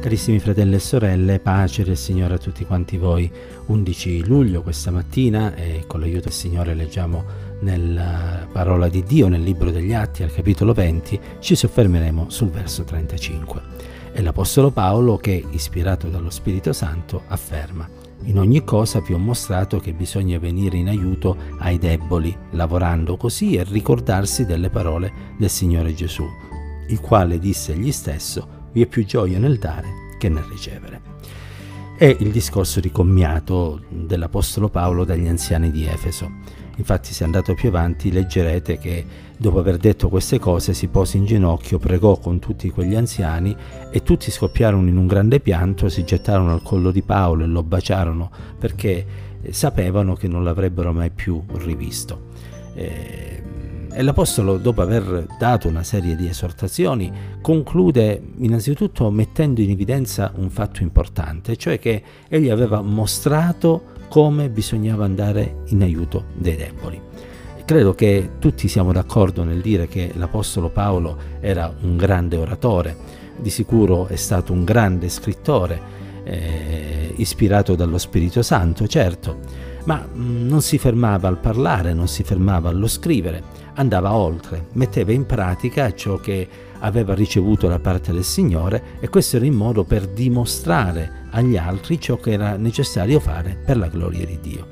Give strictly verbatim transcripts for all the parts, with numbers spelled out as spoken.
Carissimi fratelli e sorelle, pace del Signore a tutti quanti voi. undici luglio questa mattina, e con l'aiuto del Signore leggiamo nella parola di Dio nel libro degli Atti al capitolo venti, ci soffermeremo sul verso trentacinque. È l'Apostolo Paolo che, ispirato dallo Spirito Santo, afferma: «In ogni cosa vi ho mostrato che bisogna venire in aiuto ai deboli, lavorando così e ricordarsi delle parole del Signore Gesù, il quale disse egli stesso: vi è più gioia nel dare che nel ricevere». È il discorso ricommiato dell'Apostolo Paolo dagli anziani di Efeso. Infatti, se andate più avanti, leggerete che dopo aver detto queste cose si pose in ginocchio, pregò con tutti quegli anziani, e tutti scoppiarono in un grande pianto, si gettarono al collo di Paolo e lo baciarono, perché sapevano che non l'avrebbero mai più rivisto. E... E l'Apostolo, dopo aver dato una serie di esortazioni, conclude innanzitutto mettendo in evidenza un fatto importante, cioè che egli aveva mostrato come bisognava andare in aiuto dei deboli. Credo che tutti siamo d'accordo nel dire che l'Apostolo Paolo era un grande oratore, di sicuro è stato un grande scrittore, eh, ispirato dallo Spirito Santo, certo, ma non si fermava al parlare, non si fermava allo scrivere, andava oltre, metteva in pratica ciò che aveva ricevuto da parte del Signore, e questo era in modo per dimostrare agli altri ciò che era necessario fare per la gloria di Dio.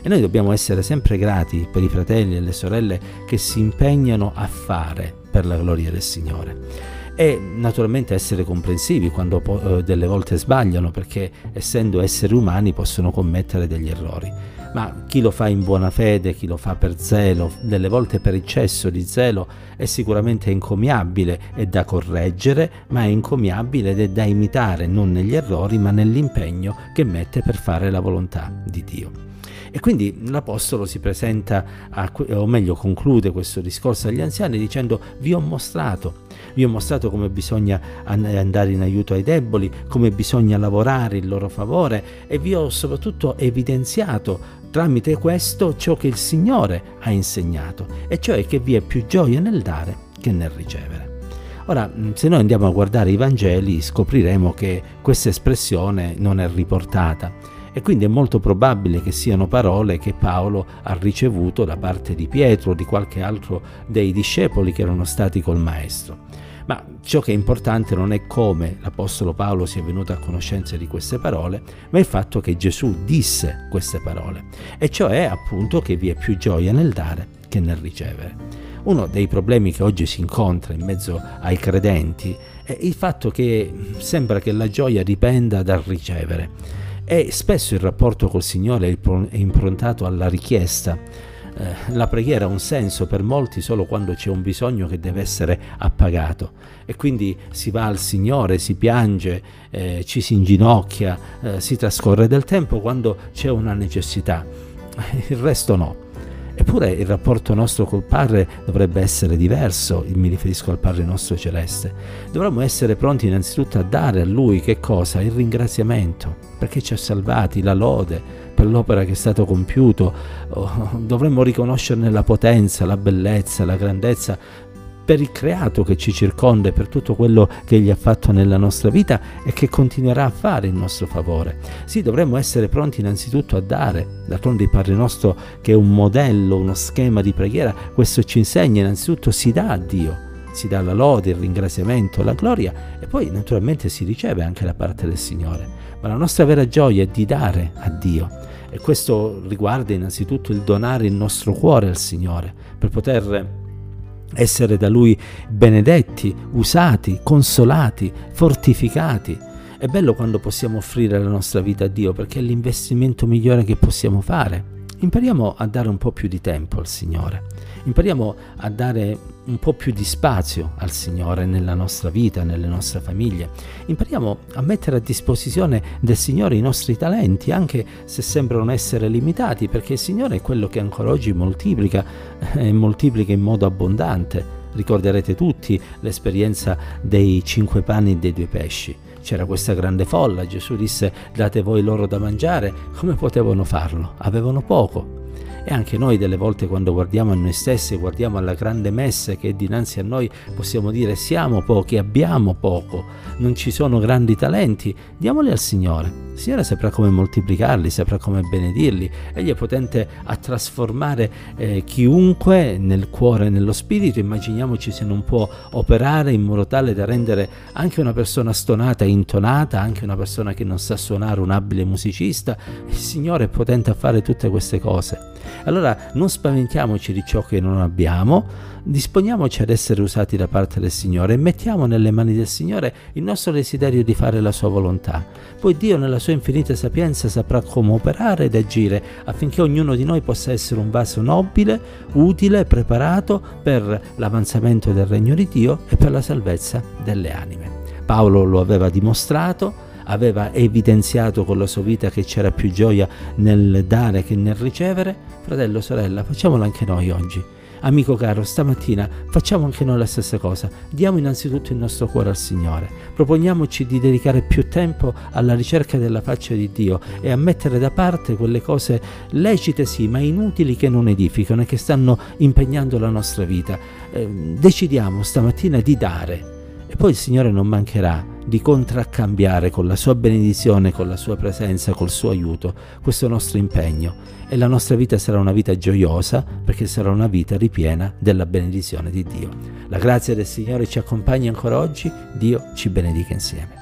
E noi dobbiamo essere sempre grati per i fratelli e le sorelle che si impegnano a fare per la gloria del Signore. E naturalmente essere comprensivi quando eh, delle volte sbagliano, perché essendo esseri umani possono commettere degli errori, ma chi lo fa in buona fede, chi lo fa per zelo, delle volte per eccesso di zelo, è sicuramente encomiabile, è da correggere, ma è encomiabile ed è da imitare non negli errori ma nell'impegno che mette per fare la volontà di Dio. E quindi l'Apostolo si presenta, a, o meglio conclude questo discorso agli anziani dicendo: vi ho mostrato, vi ho mostrato come bisogna andare in aiuto ai deboli, come bisogna lavorare in loro favore, e vi ho soprattutto evidenziato tramite questo ciò che il Signore ha insegnato, e cioè che vi è più gioia nel dare che nel ricevere. Ora, se noi andiamo a guardare i Vangeli, scopriremo che questa espressione non è riportata, e quindi è molto probabile che siano parole che Paolo ha ricevuto da parte di Pietro o di qualche altro dei discepoli che erano stati col Maestro. Ma ciò che è importante non è come l'Apostolo Paolo sia venuto a conoscenza di queste parole, ma il fatto che Gesù disse queste parole, e cioè appunto che vi è più gioia nel dare che nel ricevere. Uno dei problemi che oggi si incontra in mezzo ai credenti è il fatto che sembra che la gioia dipenda dal ricevere. E spesso il rapporto col Signore è improntato alla richiesta. Eh, la preghiera ha un senso per molti solo quando c'è un bisogno che deve essere appagato, e quindi si va al Signore, si piange, eh, ci si inginocchia, eh, si trascorre del tempo quando c'è una necessità, il resto no. Eppure il rapporto nostro col Padre dovrebbe essere diverso, mi riferisco al Padre nostro celeste. Dovremmo essere pronti innanzitutto a dare a Lui che cosa? Il ringraziamento, perché ci ha salvati, la lode per l'opera che è stato compiuto. Dovremmo riconoscerne la potenza, la bellezza, la grandezza, per il creato che ci circonda e per tutto quello che Egli ha fatto nella nostra vita e che continuerà a fare in nostro favore. Sì, dovremmo essere pronti innanzitutto a dare. D'altronde il Padre nostro, che è un modello, uno schema di preghiera, questo ci insegna: innanzitutto si dà a Dio, si dà la lode, il ringraziamento, la gloria, e poi naturalmente si riceve anche da parte del Signore. Ma la nostra vera gioia è di dare a Dio, e questo riguarda innanzitutto il donare il nostro cuore al Signore per poter essere da Lui benedetti, usati, consolati, fortificati. È bello quando possiamo offrire la nostra vita a Dio, perché è l'investimento migliore che possiamo fare. Impariamo a dare un po' più di tempo al Signore, impariamo a dare un po' più di spazio al Signore nella nostra vita, nelle nostre famiglie, impariamo a mettere a disposizione del Signore i nostri talenti, anche se sembrano essere limitati, perché il Signore è quello che ancora oggi moltiplica e eh, moltiplica in modo abbondante. Ricorderete tutti l'esperienza dei cinque panni e dei due pesci. C'era questa grande folla, Gesù disse: date voi loro da mangiare. Come potevano farlo? Avevano poco. E anche noi delle volte, quando guardiamo a noi stessi, guardiamo alla grande messe che è dinanzi a noi, possiamo dire: siamo pochi, abbiamo poco, non ci sono grandi talenti, diamoli al Signore. Il Signore saprà come moltiplicarli, saprà come benedirli. Egli è potente a trasformare eh, chiunque nel cuore e nello spirito. Immaginiamoci se non può operare in modo tale da rendere anche una persona stonata e intonata, anche una persona che non sa suonare un abile musicista. Il Signore è potente a fare tutte queste cose. Allora non spaventiamoci di ciò che non abbiamo, disponiamoci ad essere usati da parte del Signore e mettiamo nelle mani del Signore il nostro desiderio di fare la sua volontà. Poi Dio, nella sua infinita sapienza, saprà come operare ed agire affinché ognuno di noi possa essere un vaso nobile, utile, preparato per l'avanzamento del regno di Dio e per la salvezza delle anime. Paolo lo aveva dimostrato, aveva evidenziato con la sua vita che c'era più gioia nel dare che nel ricevere. Fratello, sorella, facciamolo anche noi oggi. Amico caro, stamattina facciamo anche noi la stessa cosa. Diamo innanzitutto il nostro cuore al Signore. Proponiamoci di dedicare più tempo alla ricerca della faccia di Dio e a mettere da parte quelle cose lecite sì, ma inutili, che non edificano e che stanno impegnando la nostra vita. Eh, decidiamo stamattina di dare, e poi il Signore non mancherà di contraccambiare con la sua benedizione, con la sua presenza, col suo aiuto, questo nostro impegno, e la nostra vita sarà una vita gioiosa, perché sarà una vita ripiena della benedizione di Dio. La grazia del Signore ci accompagna ancora oggi. Dio ci benedica insieme.